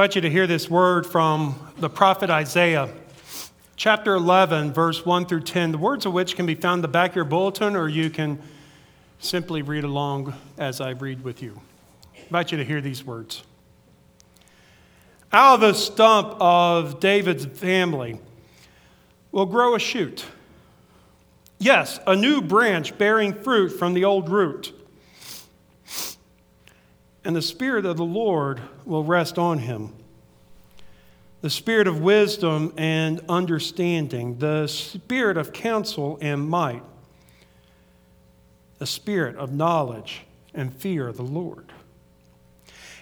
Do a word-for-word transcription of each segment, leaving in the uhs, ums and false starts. I invite you to hear this word from the prophet Isaiah, chapter eleven, verse one through ten, the words of which can be found in the back of your bulletin, or you can simply read along as I read with you. I invite you to hear these words. Out of the stump of David's family will grow a shoot. Yes, a new branch bearing fruit from the old root. And the Spirit of the Lord will rest on him. The Spirit of wisdom and understanding, the Spirit of counsel and might, the Spirit of knowledge and fear of the Lord.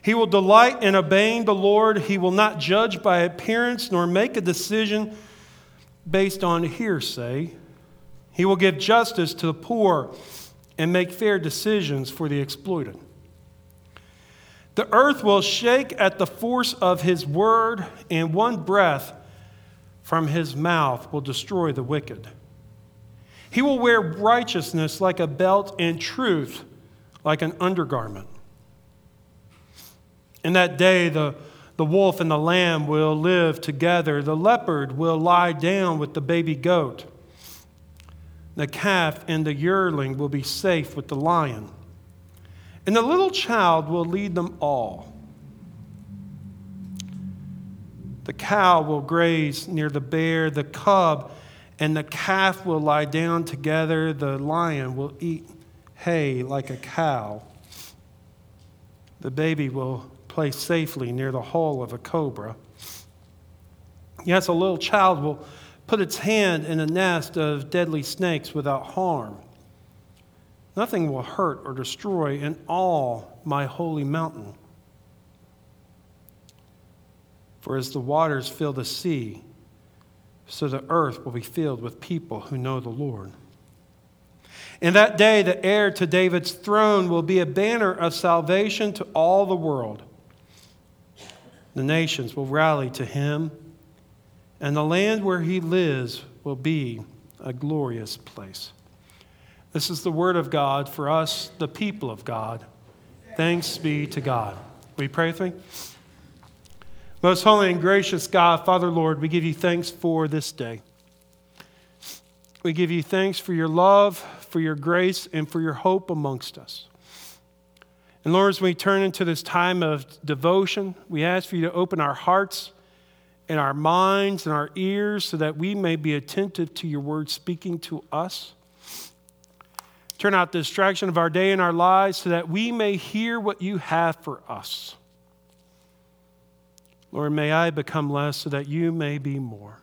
He will delight in obeying the Lord. He will not judge by appearance nor make a decision based on hearsay. He will give justice to the poor and make fair decisions for the exploited. The earth will shake at the force of his word, and one breath from his mouth will destroy the wicked. He will wear righteousness like a belt and truth like an undergarment. In that day, the, the wolf and the lamb will live together. The leopard will lie down with the baby goat. The calf and the yearling will be safe with the lion. And the little child will lead them all. The cow will graze near the bear, the cub and the calf will lie down together, the lion will eat hay like a cow. The baby will play safely near the hole of a cobra. Yes, a little child will put its hand in a nest of deadly snakes without harm. Nothing will hurt or destroy in all my holy mountain. For as the waters fill the sea, so the earth will be filled with people who know the Lord. In that day, the heir to David's throne will be a banner of salvation to all the world. The nations will rally to him, and the land where he lives will be a glorious place. This is the word of God for us, the people of God. Thanks be to God. Will you pray with me? Most holy and gracious God, Father, Lord, we give you thanks for this day. We give you thanks for your love, for your grace, and for your hope amongst us. And Lord, as we turn into this time of devotion, we ask for you to open our hearts and our minds and our ears so that we may be attentive to your word speaking to us. Turn out the distraction of our day and our lives so that we may hear what you have for us. Lord, may I become less so that you may be more.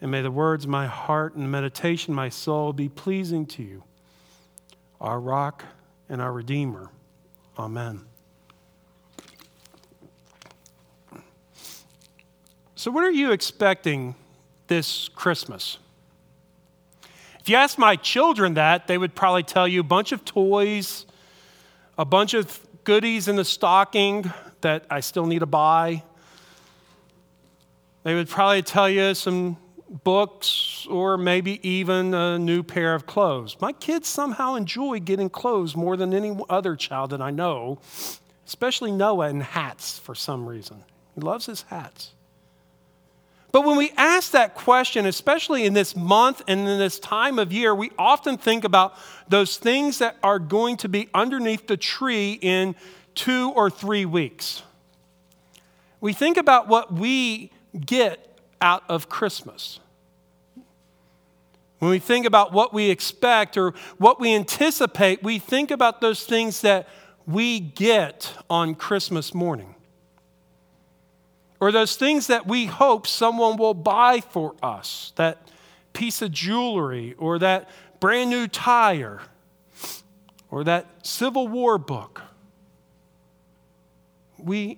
And may the words of my heart and the meditation of my soul be pleasing to you, our rock and our redeemer. Amen. So what are you expecting this Christmas? If you ask my children that, they would probably tell you a bunch of toys, a bunch of goodies in the stocking that I still need to buy. They would probably tell you some books or maybe even a new pair of clothes. My kids somehow enjoy getting clothes more than any other child that I know, especially Noah, and hats for some reason. He loves his hats. But when we ask that question, especially in this month and in this time of year, we often think about those things that are going to be underneath the tree in two or three weeks. We think about what we get out of Christmas. When we think about what we expect or what we anticipate, we think about those things that we get on Christmas morning. Or those things that we hope someone will buy for us, that piece of jewelry, or that brand new tire, or that Civil War book. We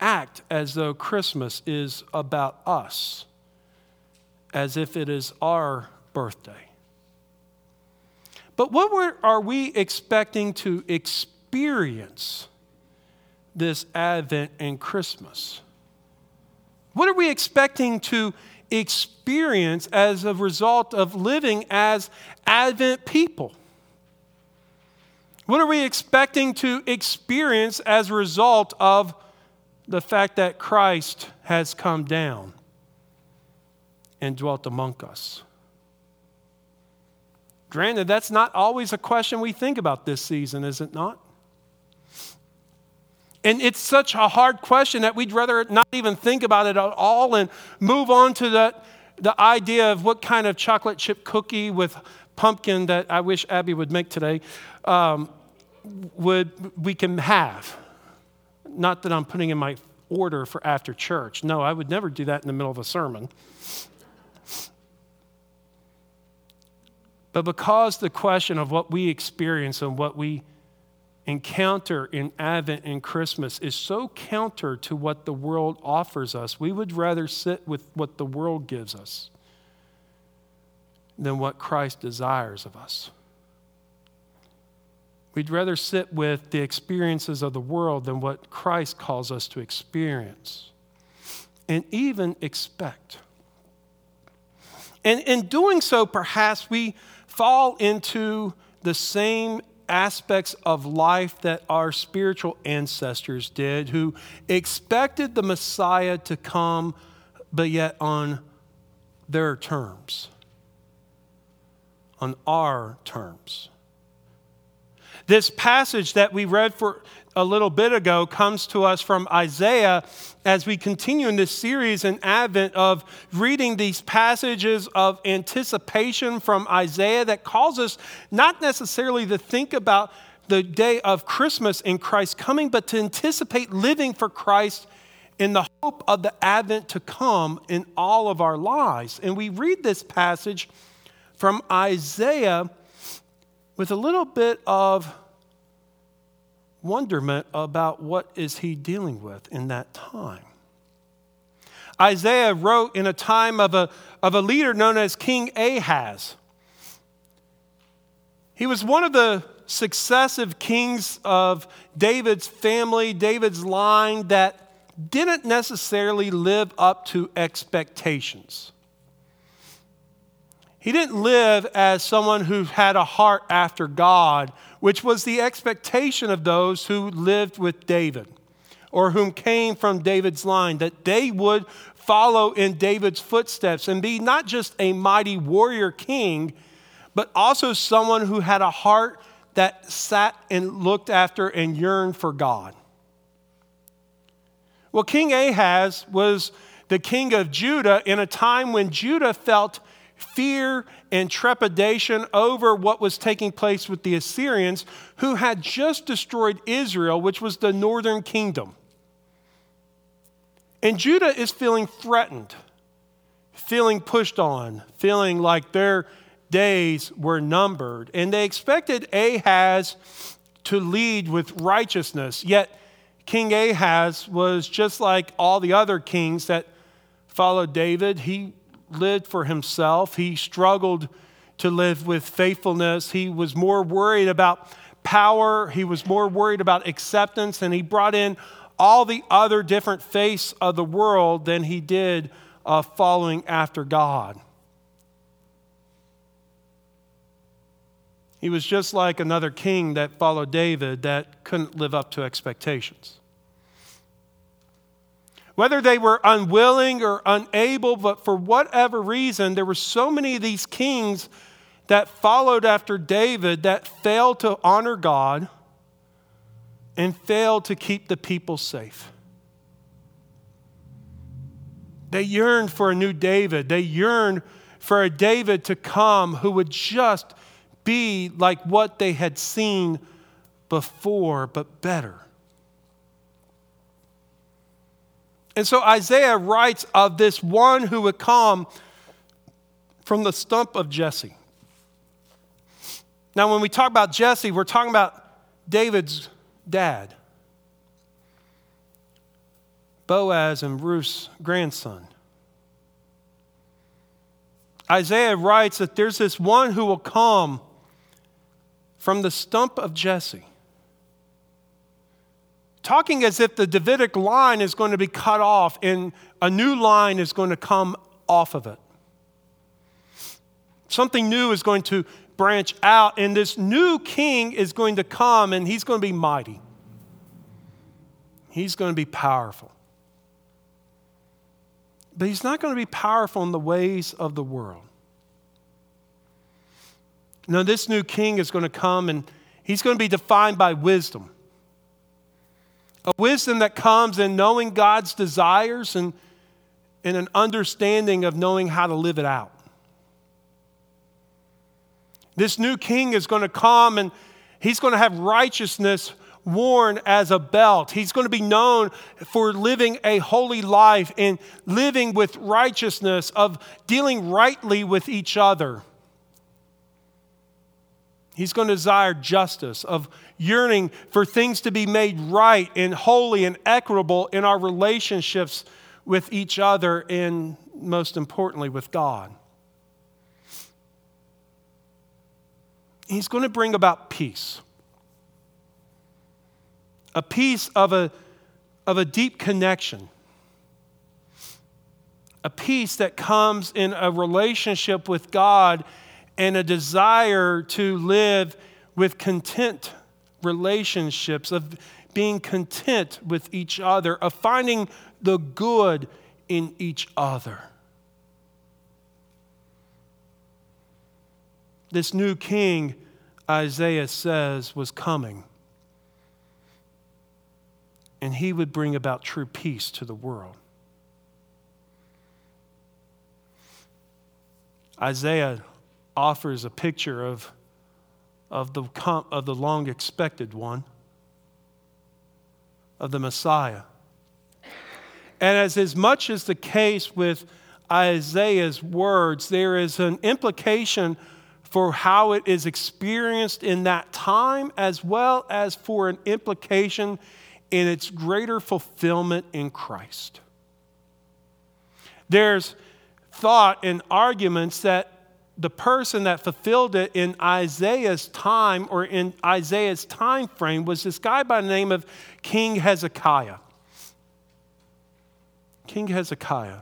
act as though Christmas is about us, as if it is our birthday. But what are we expecting to experience this Advent and Christmas? What are we expecting to experience as a result of living as Advent people? What are we expecting to experience as a result of the fact that Christ has come down and dwelt among us. Granted, that's not always a question we think about this season, is it not? And it's such a hard question that we'd rather not even think about it at all and move on to the, the idea of what kind of chocolate chip cookie with pumpkin that I wish Abby would make today um, would we can have. Not that I'm putting in my order for after church. No, I would never do that in the middle of a sermon. But because the question of what we experience and what we encounter in Advent and Christmas is so counter to what the world offers us, we would rather sit with what the world gives us than what Christ desires of us. We'd rather sit with the experiences of the world than what Christ calls us to experience and even expect. And in doing so, perhaps we fall into the same aspects of life that our spiritual ancestors did, who expected the Messiah to come, but yet on their terms, on our terms. This passage that we read for a little bit ago comes to us from Isaiah as we continue in this series in Advent of reading these passages of anticipation from Isaiah that calls us not necessarily to think about the day of Christmas and Christ coming, but to anticipate living for Christ in the hope of the Advent to come in all of our lives. And we read this passage from Isaiah with a little bit of wonderment about what is he dealing with in that time. Isaiah wrote in a time of a, of a leader known as King Ahaz. He was one of the successive kings of David's family, David's line, that didn't necessarily live up to expectations. He didn't live as someone who had a heart after God, which was the expectation of those who lived with David or whom came from David's line, that they would follow in David's footsteps and be not just a mighty warrior king, but also someone who had a heart that sat and looked after and yearned for God. Well, King Ahaz was the king of Judah in a time when Judah felt fear and trepidation over what was taking place with the Assyrians, who had just destroyed Israel, which was the northern kingdom. And Judah is feeling threatened, feeling pushed on, feeling like their days were numbered. And they expected Ahaz to lead with righteousness. Yet King Ahaz was just like all the other kings that followed David. He lived for himself. He struggled to live with faithfulness. He was more worried about power. He was more worried about acceptance. And he brought in all the other different faiths of the world than he did of following after God. He was just like another king that followed David that couldn't live up to expectations. Whether they were unwilling or unable, but for whatever reason, there were so many of these kings that followed after David that failed to honor God and failed to keep the people safe. They yearned for a new David. They yearned for a David to come who would just be like what they had seen before, but better. And so Isaiah writes of this one who would come from the stump of Jesse. Now, when we talk about Jesse, we're talking about David's dad, Boaz and Ruth's grandson. Isaiah writes that there's this one who will come from the stump of Jesse, talking as if the Davidic line is going to be cut off and a new line is going to come off of it. Something new is going to branch out, and this new king is going to come, and he's going to be mighty. He's going to be powerful. But he's not going to be powerful in the ways of the world. Now, this new king is going to come, and he's going to be defined by wisdom. A wisdom that comes in knowing God's desires and, and an understanding of knowing how to live it out. This new king is going to come, and he's going to have righteousness worn as a belt. He's going to be known for living a holy life and living with righteousness, of dealing rightly with each other. He's going to desire justice, of yearning for things to be made right and holy and equitable in our relationships with each other, and most importantly, with God. He's going to bring about peace. A peace of a, of a deep connection. A peace that comes in a relationship with God and a desire to live with content relationships, of being content with each other, of finding the good in each other. This new king, Isaiah says, was coming. And he would bring about true peace to the world. Isaiah offers a picture of, of, the, of the long-expected one, of the Messiah. And as, as much as the case with Isaiah's words, there is an implication for how it is experienced in that time, as well as for an implication in its greater fulfillment in Christ. There's thought and arguments that the person that fulfilled it in Isaiah's time, or in Isaiah's time frame, was this guy by the name of King Hezekiah. King Hezekiah.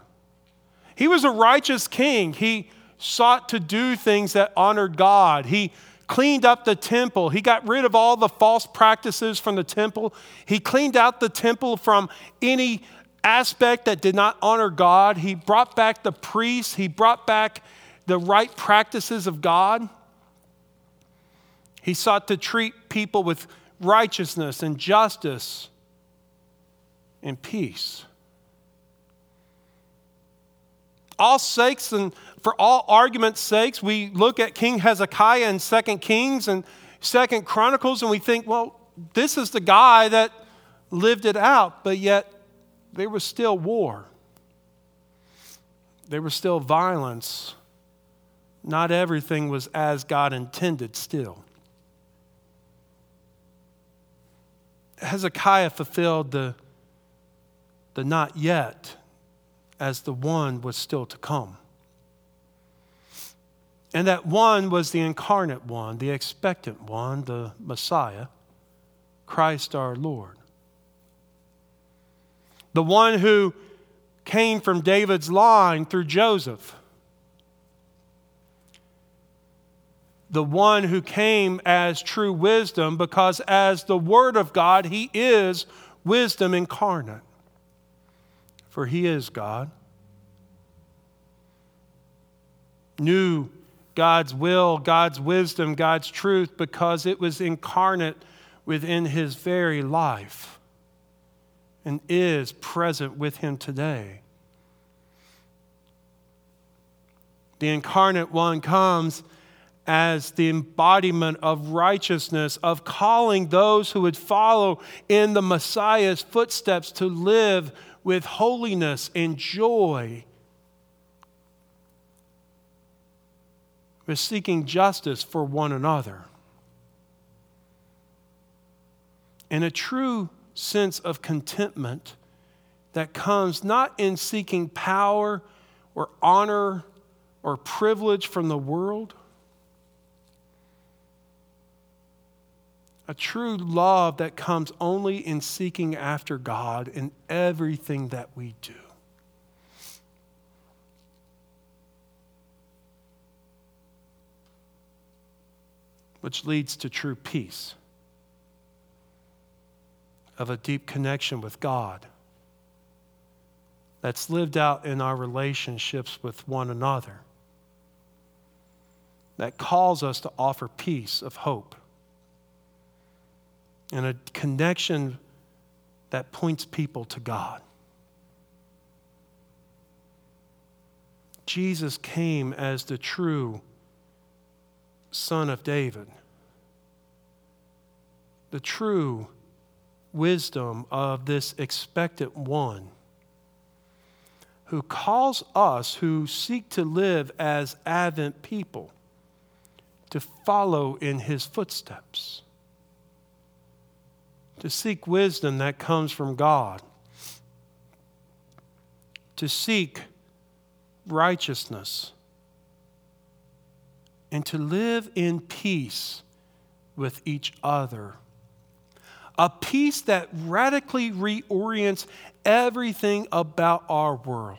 He was a righteous king. He sought to do things that honored God. He cleaned up the temple. He got rid of all the false practices from the temple. He cleaned out the temple from any aspect that did not honor God. He brought back the priests. He brought back the right practices of God. He sought to treat people with righteousness and justice and peace. All sakes and for all argument's sakes, we look at King Hezekiah in Second Kings and Second Chronicles, and we think, well, this is the guy that lived it out, but yet there was still war. There was still violence. Not everything was as God intended still. Hezekiah fulfilled the, the not yet, as the one was still to come. And that one was the incarnate one, the expectant one, the Messiah, Christ our Lord. The one who came from David's line through Joseph. The one who came as true wisdom, because as the Word of God, he is wisdom incarnate. For he is God. Knew God's will, God's wisdom, God's truth, because it was incarnate within his very life and is present with him today. The incarnate one comes as the embodiment of righteousness, of calling those who would follow in the Messiah's footsteps to live with holiness and joy, with seeking justice for one another, and a true sense of contentment that comes not in seeking power or honor or privilege from the world, a true love that comes only in seeking after God in everything that we do. Which leads to true peace. of a deep connection with God that's lived out in our relationships with one another, that calls us to offer peace of hope and a connection that points people to God. Jesus came as the true Son of David, the true wisdom of this expectant one, who calls us who seek to live as Advent people to follow in his footsteps, to seek wisdom that comes from God, to seek righteousness, and to live in peace with each other. A peace that radically reorients everything about our world.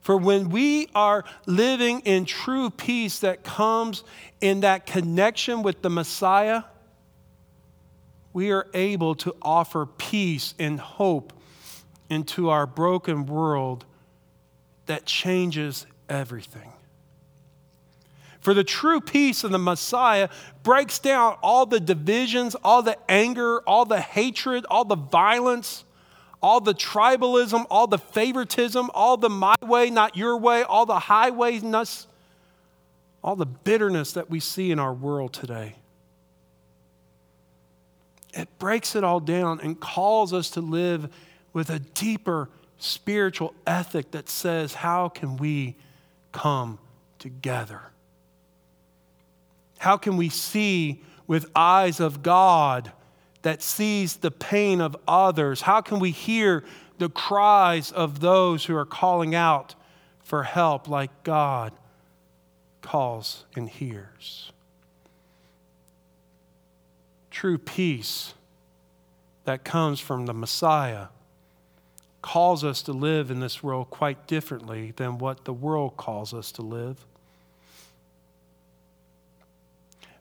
For when we are living in true peace that comes in that connection with the Messiah, we are able to offer peace and hope into our broken world that changes everything. For the true peace of the Messiah breaks down all the divisions, all the anger, all the hatred, all the violence, all the tribalism, all the favoritism, all the my way, not your way, all the highwayness, all the bitterness that we see in our world today. It breaks it all down and calls us to live with a deeper spiritual ethic that says, how can we come together? How can we see with eyes of God that sees the pain of others? How can we hear the cries of those who are calling out for help like God calls and hears? True peace that comes from the Messiah calls us to live in this world quite differently than what the world calls us to live.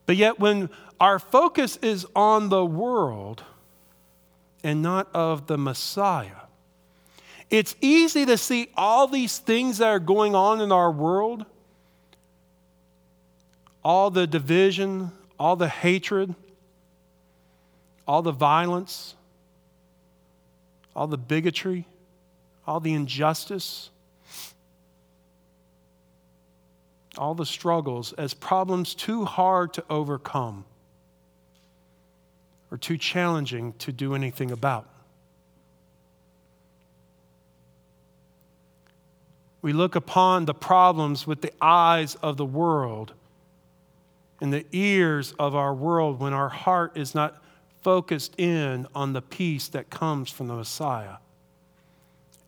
But yet when our focus is on the world and not of the Messiah, it's easy to see all these things that are going on in our world, all the division, all the hatred, all the violence, all the bigotry, all the injustice, all the struggles as problems too hard to overcome or too challenging to do anything about. We look upon the problems with the eyes of the world and the ears of our world when our heart is not focused in on the peace that comes from the Messiah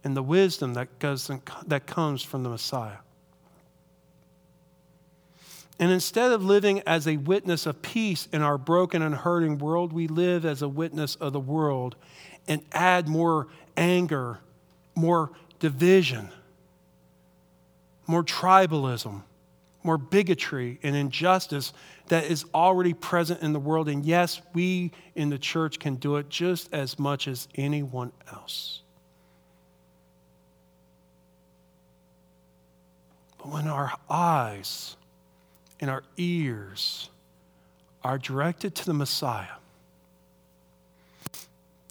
and the wisdom that goes that comes from the Messiah. And instead of living as a witness of peace in our broken and hurting world, we live as a witness of the world and add more anger, more division, more tribalism, more bigotry and injustice that is already present in the world. And yes, we in the church can do it just as much as anyone else. But when our eyes and our ears are directed to the Messiah,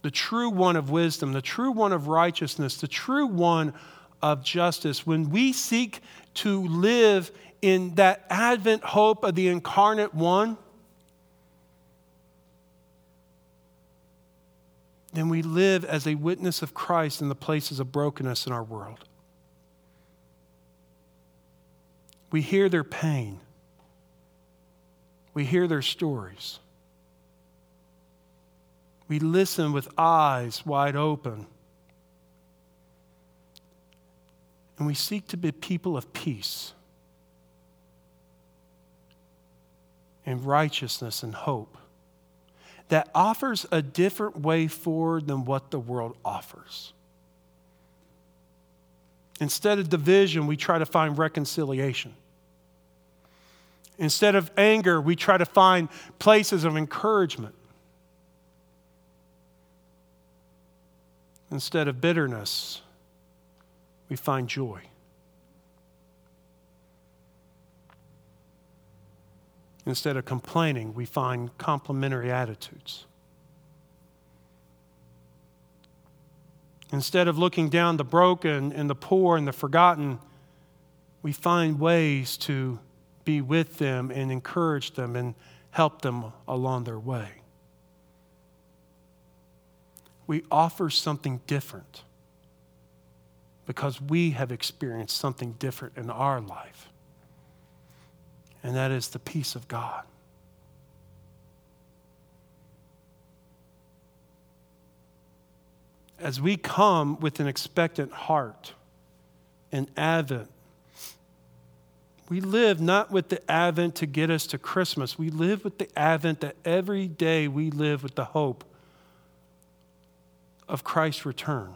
the true one of wisdom, the true one of righteousness, the true one of justice. When we seek to live in that Advent hope of the incarnate one, then we live as a witness of Christ in the places of brokenness in our world. We hear their pain. We hear their stories. We listen with eyes wide open. And we seek to be people of peace and righteousness and hope that offers a different way forward than what the world offers. Instead of division, we try to find reconciliation. Instead of anger, we try to find places of encouragement. Instead of bitterness, we find joy. Instead of complaining, we find complimentary attitudes. Instead of looking down the broken and the poor and the forgotten, we find ways to be with them and encourage them and help them along their way. We offer something different because we have experienced something different in our life. And that is the peace of God. As we come with an expectant heart, an Advent, we live not with the Advent to get us to Christmas. We live with the Advent that every day we live with the hope of Christ's return.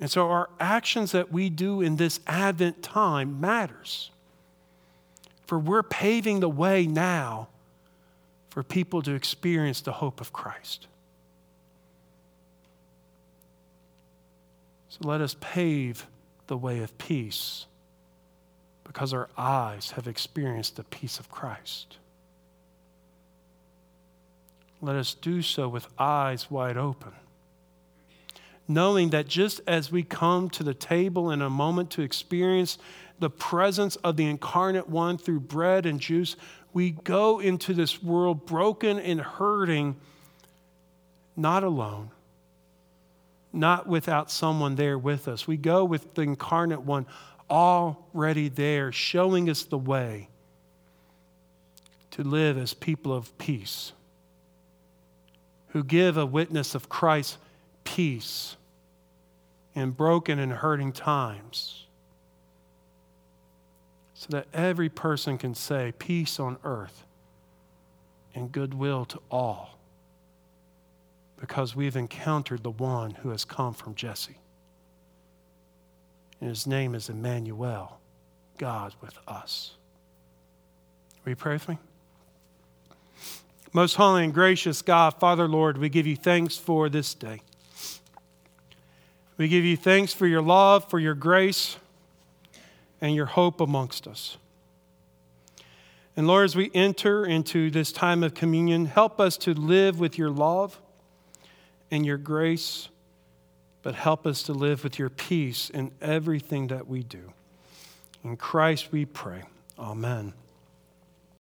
And so our actions that we do in this Advent time matters. For we're paving the way now for people to experience the hope of Christ. So let us pave the way of peace, because our eyes have experienced the peace of Christ. Let us do so with eyes wide open, knowing that just as we come to the table in a moment to experience the presence of the Incarnate One through bread and juice, we go into this world broken and hurting, not alone, not without someone there with us. We go with the Incarnate One already there, showing us the way to live as people of peace, who give a witness of Christ's peace in broken and hurting times, so that every person can say, peace on earth and goodwill to all, because we've encountered the one who has come from Jesse. And his name is Emmanuel, God with us. Will you pray with me? Most holy and gracious God, Father, Lord, we give you thanks for this day. We give you thanks for your love, for your grace, and your hope amongst us. And Lord, as we enter into this time of communion, help us to live with your love and your grace, but help us to live with your peace in everything that we do. In Christ we pray. Amen.